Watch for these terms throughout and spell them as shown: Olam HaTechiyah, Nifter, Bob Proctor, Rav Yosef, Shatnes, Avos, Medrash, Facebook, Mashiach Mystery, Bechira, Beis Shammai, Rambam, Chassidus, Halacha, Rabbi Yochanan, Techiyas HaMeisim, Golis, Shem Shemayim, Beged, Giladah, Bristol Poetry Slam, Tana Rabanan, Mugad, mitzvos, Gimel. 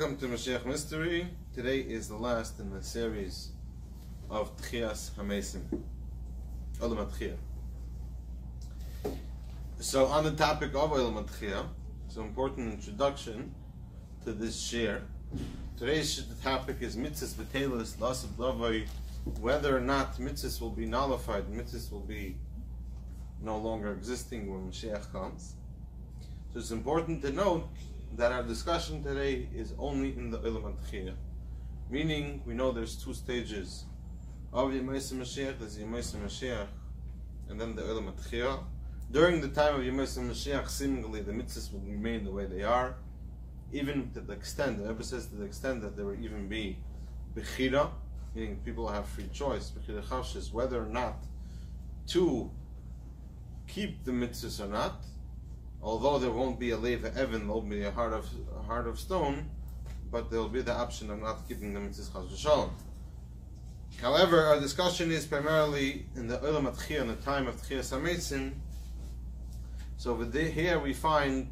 Welcome to Mashiach Mystery. Today is the last in the series of Techiyas HaMeisim, Olam HaTechiyah. So on the topic of Eil Madchiyah, it's an important introduction to this share. Today's topic is Mitzis V'telus, loss of Lavoi, whether or not Mitzis will be nullified, Mitzis will be no longer existing when Mashiach comes. So it's important to note that our discussion today is only in the Eil Madchiyah, meaning we know there's two stages of Yemaisa Mashiach. There's Yemaisa Mashiach and then the Eil Madchiyah. During the time of Yemaisa Mashiach, seemingly the mitzvahs will remain the way they are, even to the extent, the Rebbe says to the extent that there will even be Bechira, meaning people have free choice, Bechira Chavshes, whether or not to keep the mitzvahs or not. Although there won't be a Leva Evin, there will be a heart of stone, but there will be the option of not keeping the Mitzis V'telus. However, our discussion is primarily in the Eil Madchiyah, in the time of Techiyas HaMeisim. So here we find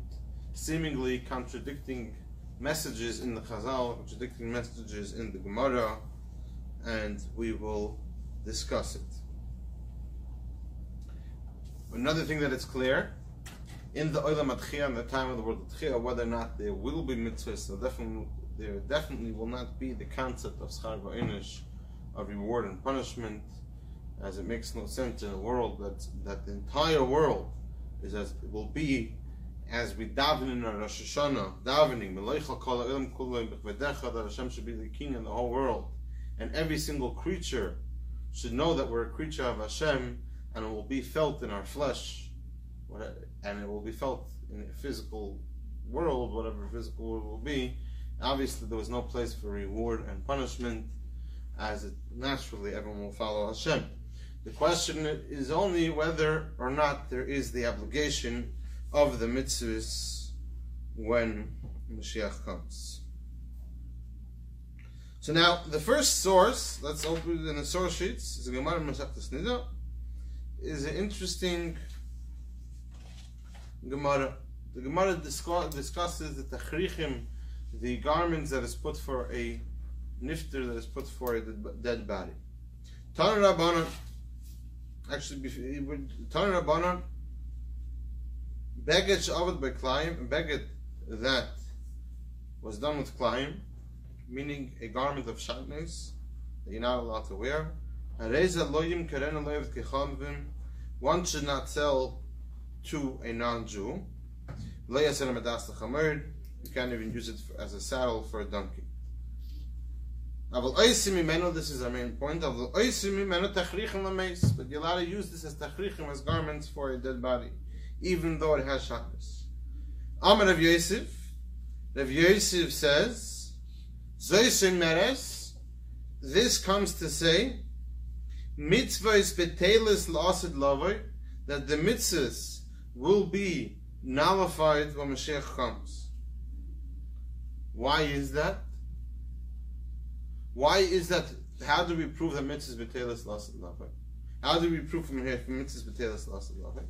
seemingly contradicting messages in the Chazal, contradicting messages in the Gemara, and we will discuss it. Another thing that is clear, in the Eil Madchiyah, in the time of the world of Tchiyah, whether or not there will be mitzvahs, so there definitely will not be the concept of schar va'inish, of reward and punishment, as it makes no sense in a world that the entire world is as it will be as we daven in our Rosh Hashanah, davening Melechal Kol Ha'olam Kulo B'Chvedecha, that Hashem should be the King in the whole world, and every single creature should know that we're a creature of Hashem, and it will be felt in our flesh. And it will be felt in the physical world, whatever physical world will be. Obviously, there was no place for reward and punishment, as it naturally everyone will follow Hashem. The question is only whether or not there is the obligation of the mitzvahs when Mashiach comes. So now, the first source, let's open it in the source sheets, is the Gemara Mesechtas Niddah, is an interesting Gemara. The Gemara discusses the tachrichim, the garments that is put for a nifter, that is put for a dead body. Tana Rabanan, Beged she'avad by Klaim, Beged that was done with Klaim, meaning a garment of Shatnes that you're not allowed to wear. One should not sell to a non-Jew. You can't even use it as a saddle for a donkey. This is our main point. But you're allowed to use this as tachrichim, as garments for a dead body, even though it has shabbos. Amar Rav Yosef. Rav Yosef says, this comes to say, mitzvos betelus la'asid lavoi, that the mitzvahs will be nullified when Mashiach comes. Why is that? How do we prove that mitzvahs b'telus la'asid lavoi? How do we prove from here from mitzvahs b'telus la'asid lavoi?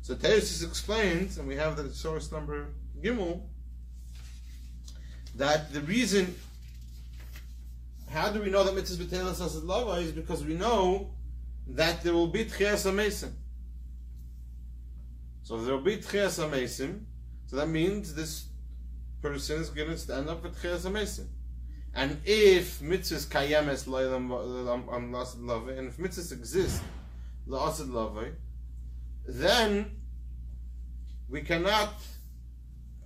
So Teresis explains, and we have the source number Gimel, that the reason, how do we know that mitzvahs b'telus la'asid lavoi, is because we know that there will be Techiyas HaMeisim. So there will be Techiyas HaMeisim, so that means this person is going to stand up for Techiyas HaMeisim. And if mitzvahs kayemes la'asid lavoi, and if mitzvahs exist la'asid lavoi, then we cannot,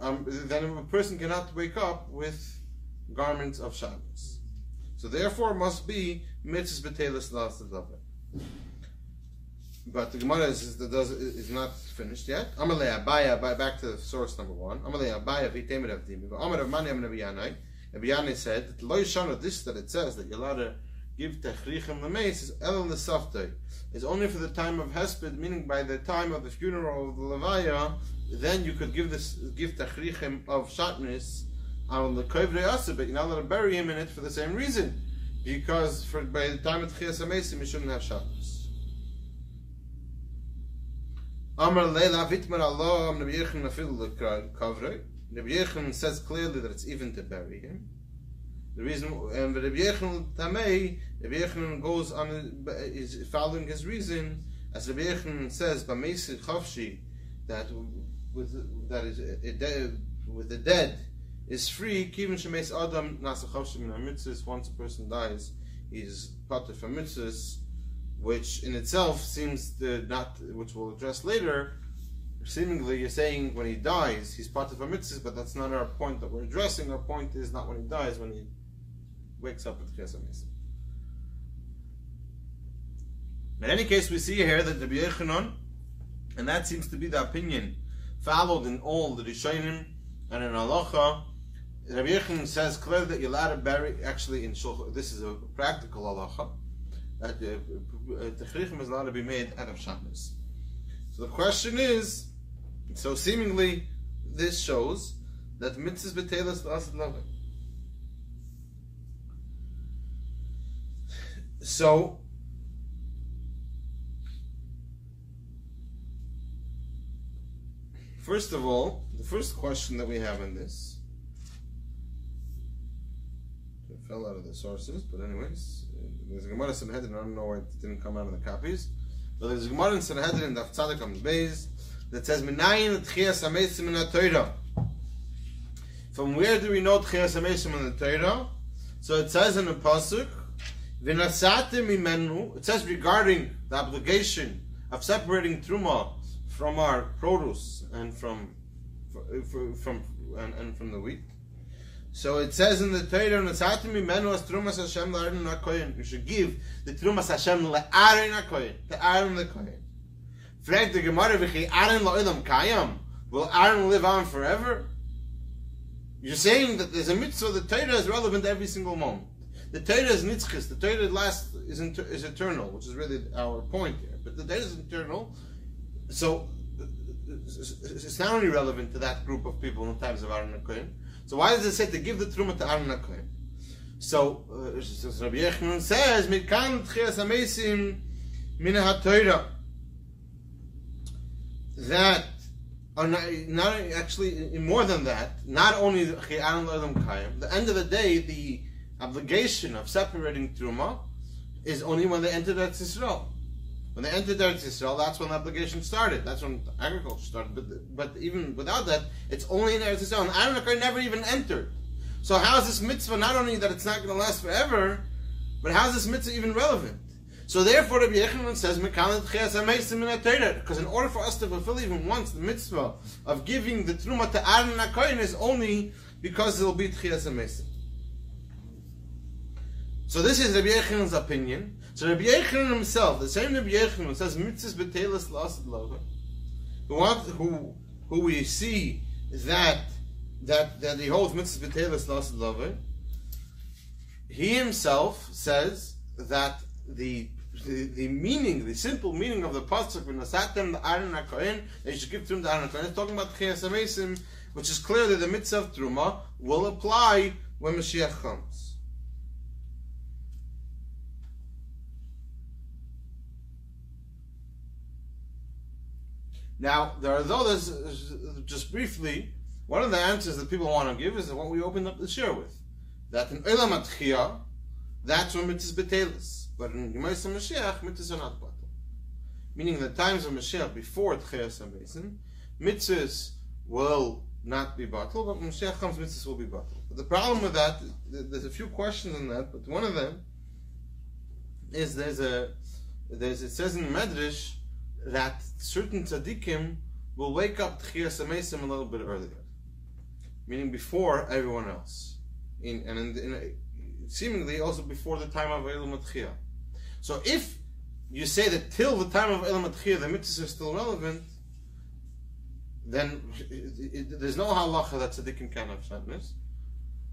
then a person cannot wake up with garments of Shabbos. So therefore it must be mitzvahs b'telus la'asid lavoi. But the Gemara is not finished yet. Amalei Abaya, back to source number one. Amalei Abaya v'temer avdimi. Amar Rav Mani Amar Rabbi Yanai. Rabbi Yanai said that lo yishana, this that it says that you're allowed to give techrichim lemeis is elon l'savtei. It's only for the time of hesped, meaning by the time of the funeral of the levaya, then you could give techrichim of shatnus on the koyv re'asa, but you're not allowed to bury him in it for the same reason, because by the time of Techiyas HaMeisim you shouldn't have shatnus. Amar Leila Vitmar Allah Rabbi Yochanan says clearly that it's even to bury him. The reason, and Rabbi Yochanan Tamei, Rabbi Yochanan goes on, is following his reason, as Rabbi Yochanan says, "Bameisid Chavshi," that with the dead is free. Kivin shemeis adam nasa chavshi min hamitzvos. Once a person dies, he is patur from mitzvos, which in itself seems to not, which we'll address later. Seemingly, you're saying when he dies, he's part of a mitzvah, but that's not our point that we're addressing. Our point is not when he dies, when he wakes up at Techiyas HaMeisim. In any case, we see here that Rabbi Yochanan, and that seems to be the opinion followed in all the Rishonim and in Halacha, Rabbi Yochanan says clearly that you're allowed to bury, actually, in Shulchan, this is a practical Halacha, that Techiyas is allowed to be made out of Shatnes. So the question is, so seemingly, this shows that Mitzis V'telus L'Asad L'Avay. So, first of all, the first question that we have in this, it fell out of the sources, but anyways, there's a Gemara Sanhedrin, and I don't know why it didn't come out of the copies. But there's a Gemara in Sanhedrin Daf Tzadik Amud Beis that says, "Minayin Techiyas HaMeisim in the Torah." From where do we know Techiyas HaMeisim in the Torah? So it says in the pasuk, "V'nasatem imenu." It says regarding the obligation of separating Truma from our produce and from the wheat. So it says in the Torah, "Nasatim imenu as Trumas Hashem leAharon HaKohen." You should give the Trumas Hashem leAharon HaKohen, to Aharon the Kohen. Frag the Gemara, "V'chi Aharon leOlam Kayam." Will Aharon live on forever? You're saying that there's a mitzvah. The Torah is relevant every single moment. The Torah is nitzchis. The Torah is eternal, which is really our point here. But the Torah is eternal, so it's not only relevant to that group of people in the times of Aharon HaKohen. So why does it say to give the Truma to Aharon HaKohen? So Rabbi Yochanan says, "Mikan Techiyas HaMeisim min haTorah." That, or not actually, more than that, not only the end of the day, the obligation of separating Truma is only when they entered Eretz Yisrael. When they entered Eretz Yisrael, that's when the obligation started. That's when agriculture started. But even without that, it's only in Eretz Yisrael. And Aharon HaKohen never even entered. So how is this mitzvah, not only that it's not going to last forever, but how is this mitzvah even relevant? So therefore, Rabbi Yochanan says, because in order for us to fulfill even once the mitzvah of giving the Truma to Aharon HaKohen is only because it will be Techiyas HaMeisim. So this is Rabbi Yechanan's opinion. So Rabbi Yochanan himself, the same Rabbi Yochanan, says Mitzvos B'telus L'Asad L'Avay. Who we see that he holds Mitzvos B'telus L'Asad L'Avay. He himself says that the meaning, the simple meaning of the pasuk V'nasatem l'Aharon HaKohen, that you should give Truma to Aharon HaKohen, is talking about Techiyas HaMeisim, which is clearly the mitzvah of Truma will apply when Mashiach comes. Now, there are those, just briefly, one of the answers that people want to give is what we opened up the share with. That in Eil Madchiyah, that's when Mitzis V'telus. But in Yemaisa Mashiach, Mitzis are not batel. Meaning the times of Mashiach before Techiyas HaMeisim, Mitzis will not be batel, but when Mashiach comes, Mitzis will be batel. But the problem with that, there's a few questions on that, but one of them is it says in Medrash, that certain tzaddikim will wake up Techiyas HaMeisim a little bit earlier, meaning before everyone else, seemingly also before the time of Eil Madchiyah. So if you say that till the time of Eil Madchiyah the mitzvahs are still relevant, then there's no halacha that tzaddikim can have shatnes,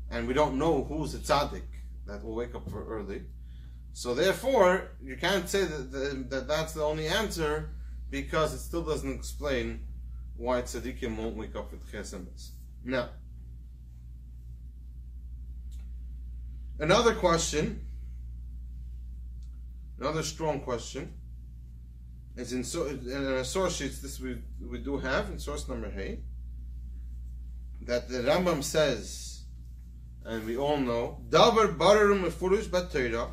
and we don't know who's the tzaddik that will wake up for early. So therefore, you can't say that that's the only answer, because it still doesn't explain why tzaddikim won't wake up with Techiyas HaMeisim. Now, another question, another strong question, is in our source sheets. This we do have in source number 8, that the Rambam says and we all know, Davar barer mefurush b'Torah.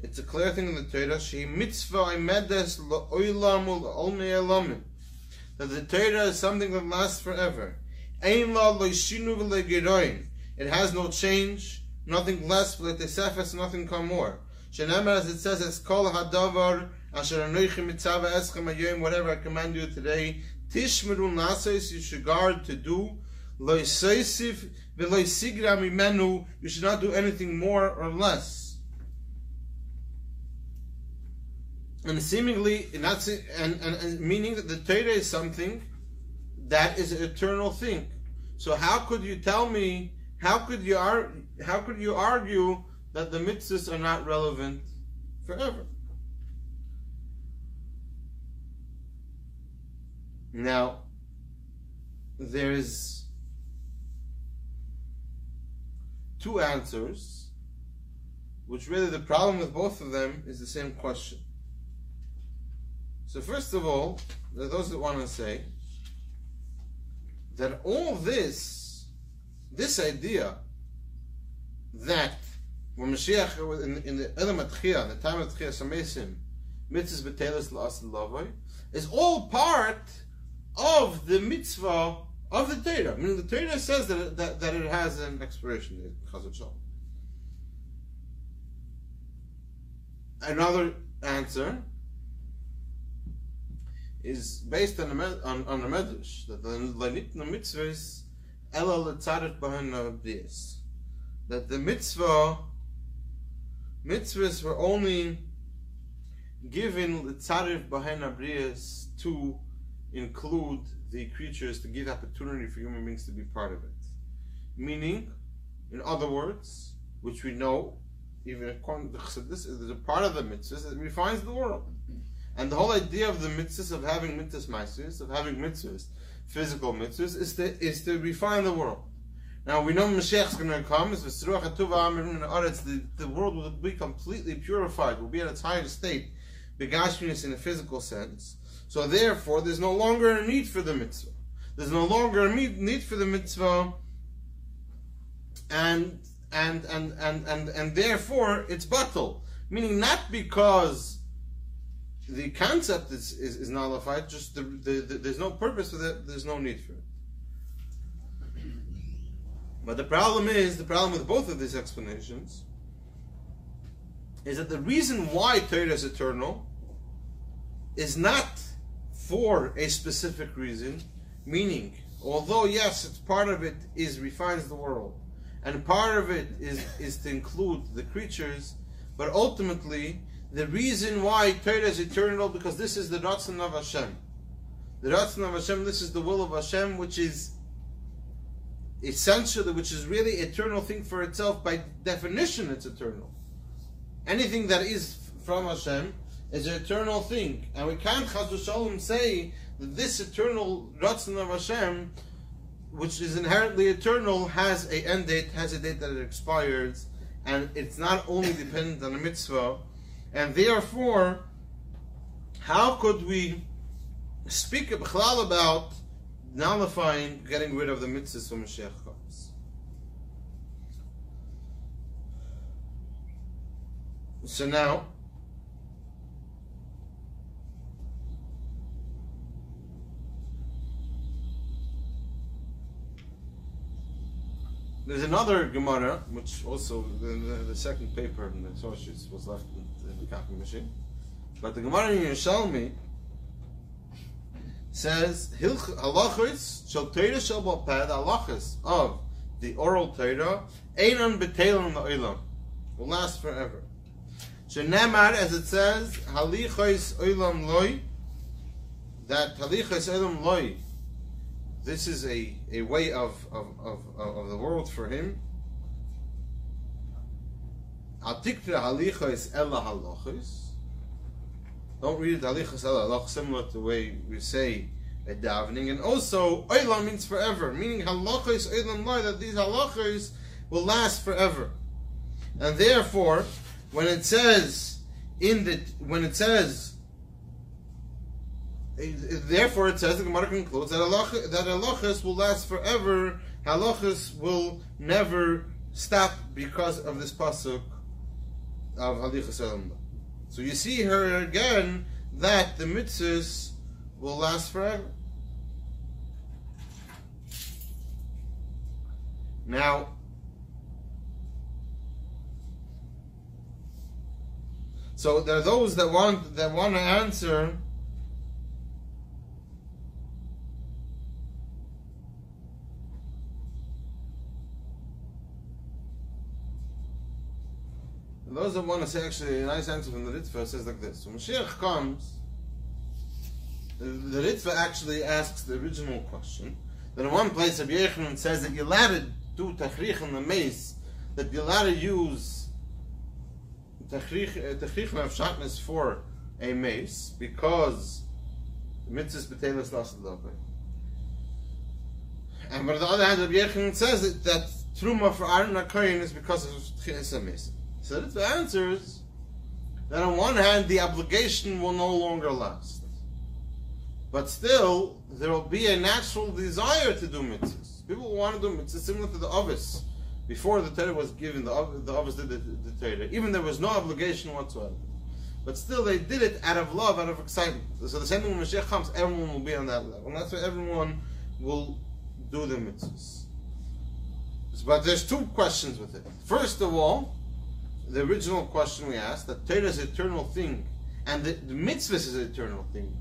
It's a clear thing in the Torah. She mitzvah imedes la'olam u'olmei elamim. That the Torah is something that lasts forever. Ein la lo'shinu v'le'geroin. It has no change, nothing less, v'le'tesefes, nothing come more. Shenemar, as it says, es kol hadavar asher anochi mitzava eschem hayoyim, whatever I command you today, tishmeru naseis, you should guard to do. Lo yiseisif v'lo yisigra mimenu, you should not do anything more or less. And seemingly, and meaning that the Torah is something that is an eternal thing. So how could you tell me? How could you argue that the mitzvahs are not relevant forever? Now, there's two answers, which really the problem with both of them is the same question. So first of all, there are those that want to say that all this idea that when Mashiach, in the Eil Madchiyah, the time of Techiyas HaMeisim, Mitzis V'telus L'Asid L'Avoy, is all part of the mitzvah of the Torah. I mean, the Torah says that it has an expiration date, Chazal. Another answer is based on a medrash that the l'nitna mitzvahs ela l'tzaret b'hen abdias, that the mitzvahs were only given l'tzaret b'hen abdias to include the creatures, to give opportunity for human beings to be part of it. Meaning, in other words, which we know, even according to Chassidus, is a part of the mitzvahs that refines the world. And the whole idea of the mitzvahs, of having mitzvahs, physical mitzvahs, is to refine the world. Now we know Mashiach is going to come. The world will be completely purified, will be at its highest state, begashmius in a physical sense. So therefore, there's no longer a need for the mitzvah. There's no longer a need for the mitzvah, and therefore it's batal. Meaning, not because the concept is nullified, just there's no purpose for that, there's no need for it. But the problem with both of these explanations is that the reason why Torah is eternal is not for a specific reason, meaning, although yes, it's part of it is refines the world, and part of it is to include the creatures, but ultimately, the reason why Torah is eternal, because this is the Ratzon of Hashem. The Ratzon of Hashem, this is the will of Hashem, which is essentially, which is really eternal thing for itself. By definition, it's eternal. Anything that is from Hashem is an eternal thing. And we can't, Chas v'Shalom, say that this eternal Ratzon of Hashem, which is inherently eternal, has an end date, has a date that it expires, and it's not only dependent on a mitzvah. And therefore, how could we speak about nullifying, getting rid of the mitzvahs when Mashiach comes? So now, there's another Gemara, which also the second paper in the Associates was left in the copy machine. But the Gemara in Yerushalmi says, Halachos shel Torah shel Baal Peh, the halachos of the oral Torah, einon beteilin la'olam, will last forever. Shenemar, as it says, Halichos Oilam loi, that Halichos Oilam loi, this is a way of the world for him. Don't read halichos ella halachos, similar to the way we say at davening. And also, oilam means forever, meaning halachos oilam lo, that these halachos will last forever. And therefore, when it says therefore, it says, the Gemara concludes that halachos will last forever. Halachos will never stop because of this pasuk of Halichos Oilam. So you see her again that the mitzvos will last forever. Now, so there are those that want to answer those that want to say, actually, a nice answer from the Ritzvah says like this. When Mashiach comes, the Ritzvah actually asks the original question. Then in one place, Abiyachin says that Giladah do Tachrich in the mace, that Giladah use Tachrich of Shatnes for a mace, because Mitzis V'telus lost the way. And on the other hand, Abiyachin says that Truma for Aharon HaKohen is because of Techiyas HaMeisim. So that's the answer is that on one hand the obligation will no longer last, but still there will be a natural desire to do mitzvahs. People will want to do mitzvahs, similar to the Avos. Before the Torah was given, the Avos did the Torah, even there was no obligation whatsoever. But still they did it out of love, out of excitement. So the same thing when Mashiach comes, everyone will be on that level, and that's why everyone will do the mitzvahs. But there's two questions with it. First of all, the original question we asked, that Torah is an eternal thing, and the mitzvah is an eternal thing.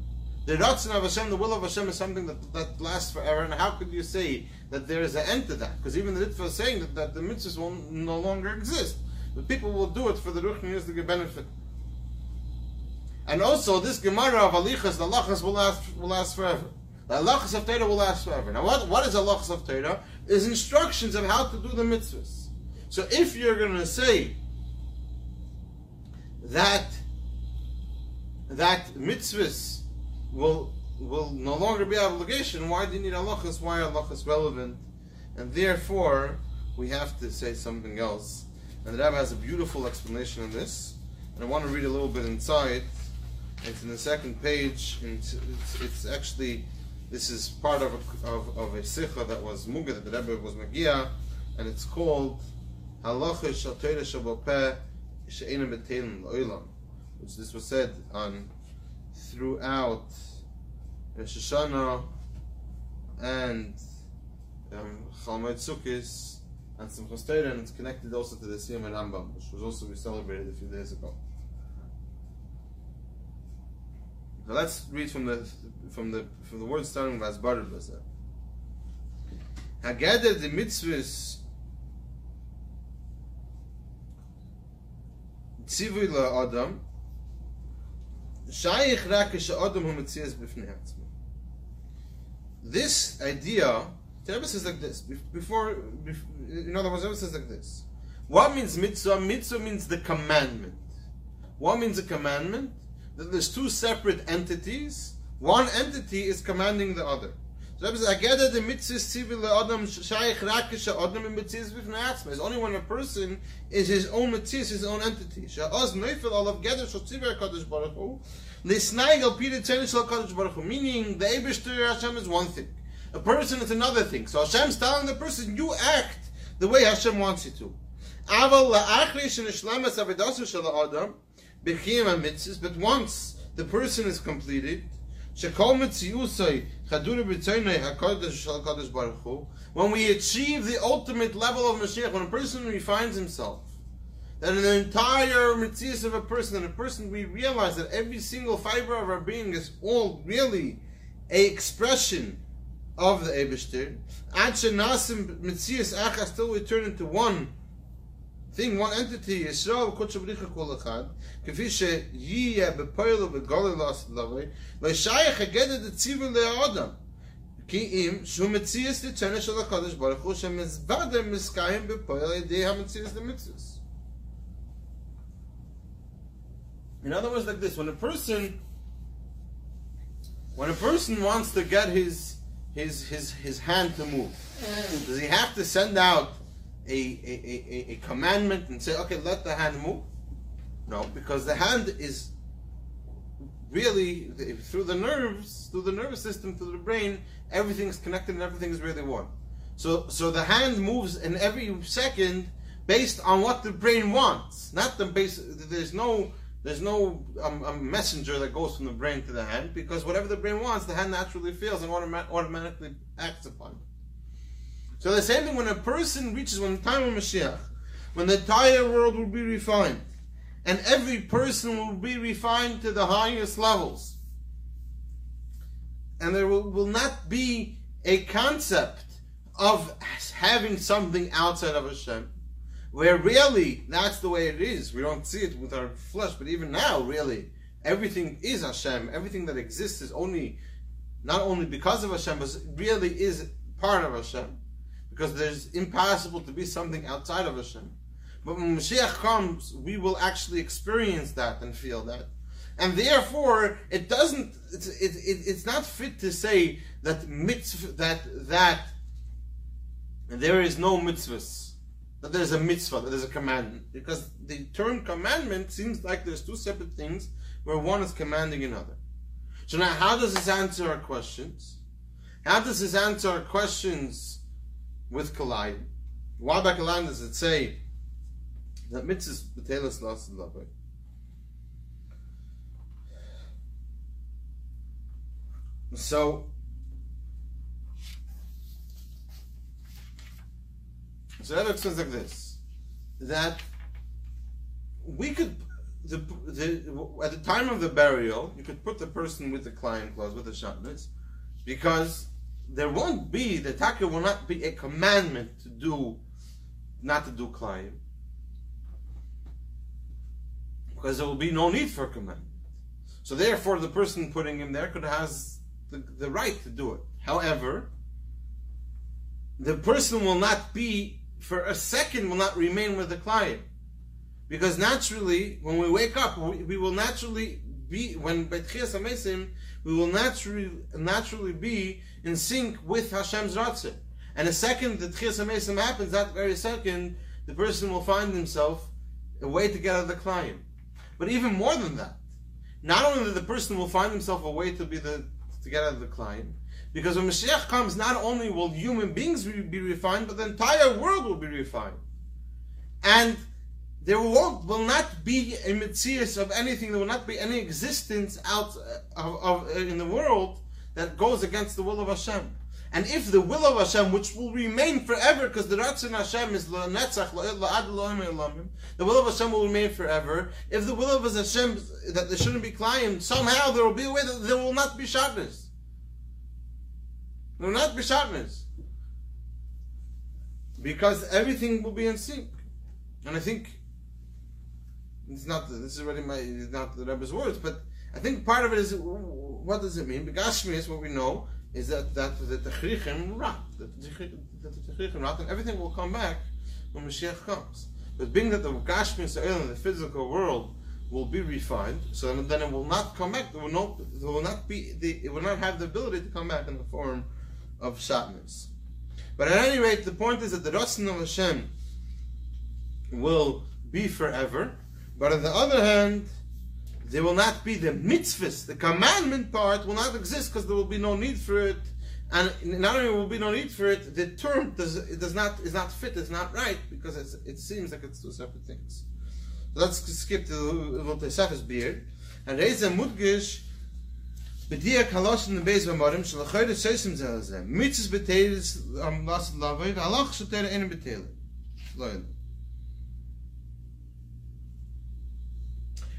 The Ratzon of Hashem, the will of Hashem, is something that lasts forever, and how could you say that there is an end to that? Because even the Ritzvah is saying that the mitzvahs will no longer exist. The people will do it for the Ruchnius to get benefit. And also, this Gemara of Halichos, the Halichos will last forever. The Halichos of Torah will last forever. Now, what is Halichos of Torah? Is instructions of how to do the mitzvahs. So if you're going to say that mitzvahs will no longer be obligation, why do you need halachas? Why are halachas relevant? And therefore, we have to say something else. And the Rebbe has a beautiful explanation on this, and I want to read a little bit inside. It's in the second page, and it's actually, this is part of a sicha that was mugad, that the Rebbe was magia, and it's called Halachas Shel Torah Sheba'Peh, which this was said on throughout Rosh Hashanah and Chalmud Sukkis and Simchas Torah, and it's connected also to the Siyum and Rambam, which was also celebrated a few days ago. Now let's read from the word starting with Asbar Baza. Hageder the mitzvahs. Tzivui la'adam shayich rak she'adam hu metzias b'fnei atzmo. This idea, the Rebbe says like this. The Rebbe says like this. What means mitzvah? Mitzvah means the commandment. What means the commandment? That there's two separate entities. One entity is commanding the other. So Rebbe says, "Agada the mitzvah tzivui la'adam shayich rak she'adam metzias b'fnei atzmo." It's only when a person is his own mitzvah, his own entity. Meaning, the Eibush Torah Hashem is one thing. A person is another thing. So Hashem's telling the person, you act the way Hashem wants you to. But once the person is completed, when we achieve the ultimate level of Mashiach, when a person refines himself, that in the entire mitzvahs of a person, we realize that every single fiber of our being is all really an expression of the Eibishter. Until we turn into one thing, one entity. In other words, like this, when a person wants to get his hand to move, does he have to send out a commandment and say, okay, let the hand move? No, because the hand is really, through the nerves, through the nervous system, through the brain, everything's connected and everything's really one. So the hand moves in every second based on what the brain wants. Not the base. There's no messenger that goes from the brain to the hand, because whatever the brain wants, the hand naturally feels and automatically acts upon. So the same thing when a person reaches, when the time of Mashiach, when the entire world will be refined, and every person will be refined to the highest levels, and there will not be a concept of having something outside of Hashem, where really that's the way it is. We don't see it with our flesh, but even now, really, everything is Hashem. Everything that exists is only, not only because of Hashem, but really is part of Hashem, because there's impossible to be something outside of Hashem. But when Mashiach comes, we will actually experience that and feel that. And therefore, it doesn't, it's not fit to say that there is no mitzvahs, that there's a mitzvah, that there's a commandment. Because the term commandment seems like there's two separate things where one is commanding another. So now, how does this answer our questions? How does this answer our questions with Kalayim? Why by Kalayim does it say that Mitzis V'telus lost in love? So that explains like this, that we could, at the time of the burial, you could put the person with the Kalayim clothes, with the Shatnes, because there won't be, the taka will not be a commandment to do, not to do Kalayim, because there will be no need for a commandment. So therefore, the person putting him there could have the right to do it. However, the person will not be, for a second, will not remain with the Kalayim. Because naturally, when we wake up, we will naturally be, when Techiyas HaMeisim, we will naturally be in sync with Hashem's Ratzon. And the second the Techiyas HaMeisim happens, that very second, the person will find himself a way to get out of the Kalayim. But even more than that, not only that the person will find himself a way to get out of the Kalayim, because when Mashiach comes, not only will human beings be refined, but the entire world will be refined. And there will not be a mitzias of anything, there will not be any existence out in the world that goes against the will of Hashem. And if the will of Hashem, which will remain forever, because the Ratzon Hashem is l'netzach l'ad l'olam elamim, the will of Hashem will remain forever. If the will of Hashem that there shouldn't be Kalayim, somehow there will be a way that there will not be Shatnes. There will not be Shatnes, because everything will be in sync. And I think it's not. This is already not the Rebbe's words, but I think part of it is, what does it mean? Begashmi is what we know. Is that the Techrichim rot, and everything will come back when Mashiach comes. But being that the Gashmis, the physical world, will be refined, so then it will not come back. It will not have the ability to come back in the form of Shatnes. But at any rate, the point is that the Ratzon of Hashem will be forever. But on the other hand, there will not be the mitzvahs, the commandment part will not exist, because there will be no need for it. And not only will be no need for it, the term is not fit, it's not right, because it seems like it's two separate things. So let's skip to the Safis beard. And Reza Mudgish B'diya Kalosh in the Beis V'Morim Shalachayr Seisim Zelazem Mitzvahs B'Teiris Las Lavayr Halach Shotera Enim B'Teiris Loyal.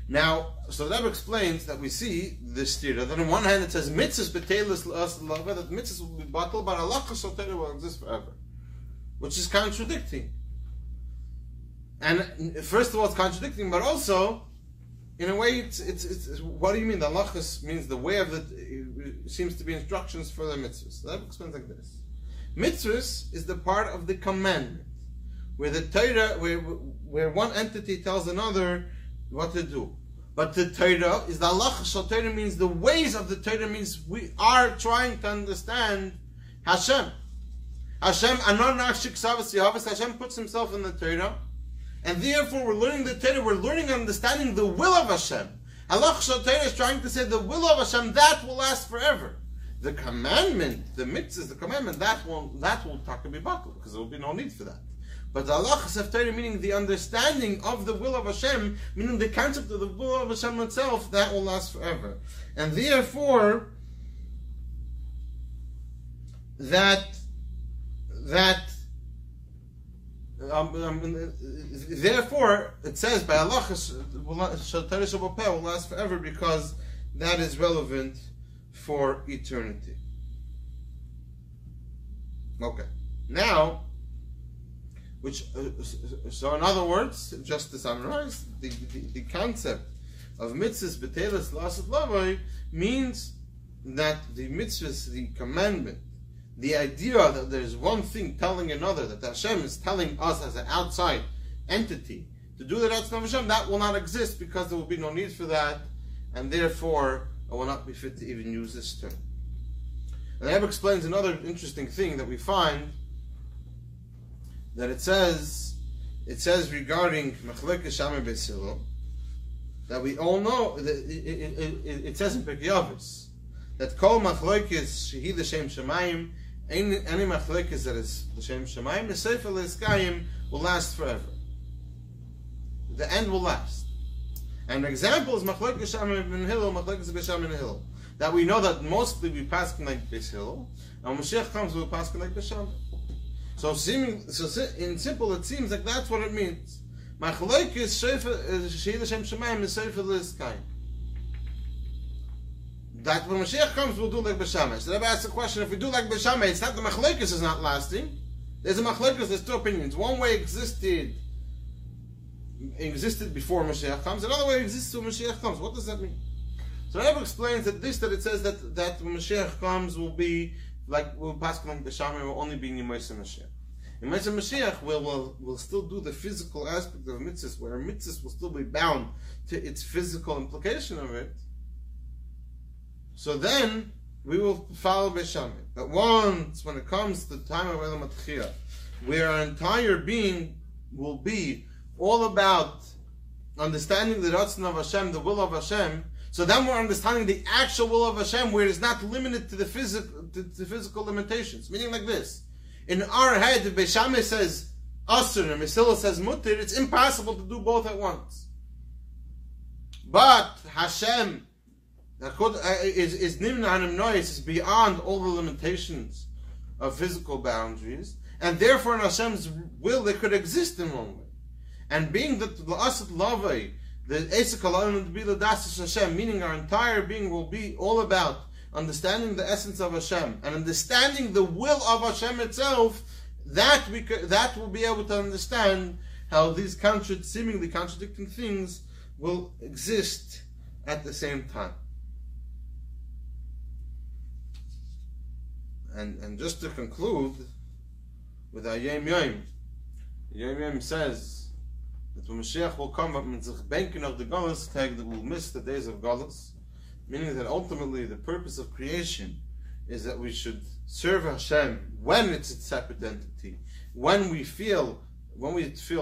Now, so that explains that we see this theater, that on one hand it says mitzvahs b'telus l'as l'ava, that mitzvahs will be bottled, but Halacha Sotera will exist forever, which is contradicting. And first of all, it's contradicting, but also, in a way, it's what do you mean? The Halachas means the way of it seems to be instructions for the mitzvahs. So that explains like this: mitzvahs is the part of the commandment, where the Torah, where one entity tells another what to do. But the Torah is the Halacha. So Torah means the ways of the Torah, means we are trying to understand Hashem. Hashem puts himself in the Torah, and therefore we're learning the Torah, we're learning and understanding the will of Hashem. Halacha Torah is trying to say the will of Hashem, that will last forever. The commandment, the mitzvah, the commandment, that will taka be bottled, because there will be no need for that. But the halachas of Torah, meaning the understanding of the will of Hashem, meaning the concept of the will of Hashem itself, that will last forever. And therefore, therefore, it says by halachas, Torah Shabbat will last forever because that is relevant for eternity. Okay. Now, so in other words, just to summarize, the concept of Mitzis V'telus L'asot Lavoi means that the mitzvahs, the commandment, the idea that there is one thing telling another, that Hashem is telling us as an outside entity to do the Ratzon Hashem, that will not exist because there will be no need for that, and therefore I will not be fit to even use this term. And the Rebbe explains another interesting thing that we find, that it says regarding Machloekes and Becillo, that we all know that it says in Avos that kol Machloekes shehi the Shem Shemayim, any Machloekes that is the Shem Shemayim, the Sefer Leskayim will last forever. The end will last. And an example is Machloekes and Becillo, that we know that mostly we pass like Becillo, and when Mashiach comes we will pass like Becillo. So in simple, it seems like that's what it means. Machloekes shehi l'Shem Shemayim is sefer l'Eskayim. That when Mashiach comes, we'll do like Beis Shammai. So Rebbe asks the question: if we do like Beis Shammai, it's not the Machloekes is not lasting. There's a Machloekes. There's two opinions. One way existed before Mashiach comes. Another way exists when Mashiach comes. What does that mean? So Rebbe explains that it says that when Mashiach comes, will be like we'll pass like Beis Shammai, will only be Yemaisa Mashiach. Yemaisa Mashiach will still do the physical aspect of mitzvahs, where mitzvahs will still be bound to its physical implication of it. So then we will follow Beis Shammai. But once, when it comes to the time of Eil Madchiyah, where our entire being will be all about understanding the Ratzon of Hashem, the will of Hashem. So then we're understanding the actual will of Hashem, where it is not limited to the physical limitations. Meaning like this. In our head, if Beis Shammai says Asur and Becillo says Mutter, it's impossible to do both at once. But Hashem is Nimna and Imnois, is beyond all the limitations of physical boundaries, and therefore in Hashem's will they could exist in one way. And being that the Asat Lavai, the Esekal and Bila Das Hashem, meaning our entire being will be all about understanding the essence of Hashem and understanding the will of Hashem itself, that we'll be able to understand how these seemingly contradicting things will exist at the same time. And just to conclude with our Yom Yom says that when Mashiach will come up and banking of the Golis tag, that we'll miss the days of Golis. Meaning that ultimately the purpose of creation is that we should serve Hashem when it's its separate entity, when we feel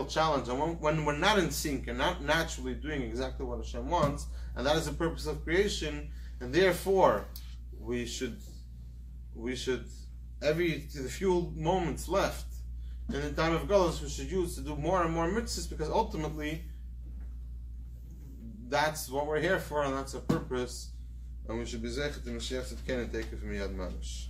challenged, and when we're not in sync and not naturally doing exactly what Hashem wants, and that is the purpose of creation. And therefore, we should the few moments left in the time of Golos, we should use to do more and more mitzvahs, because ultimately that's what we're here for, and that's our purpose. And we should be zeichet to Mashiach Tzidkenu and take it from Yad Mamish.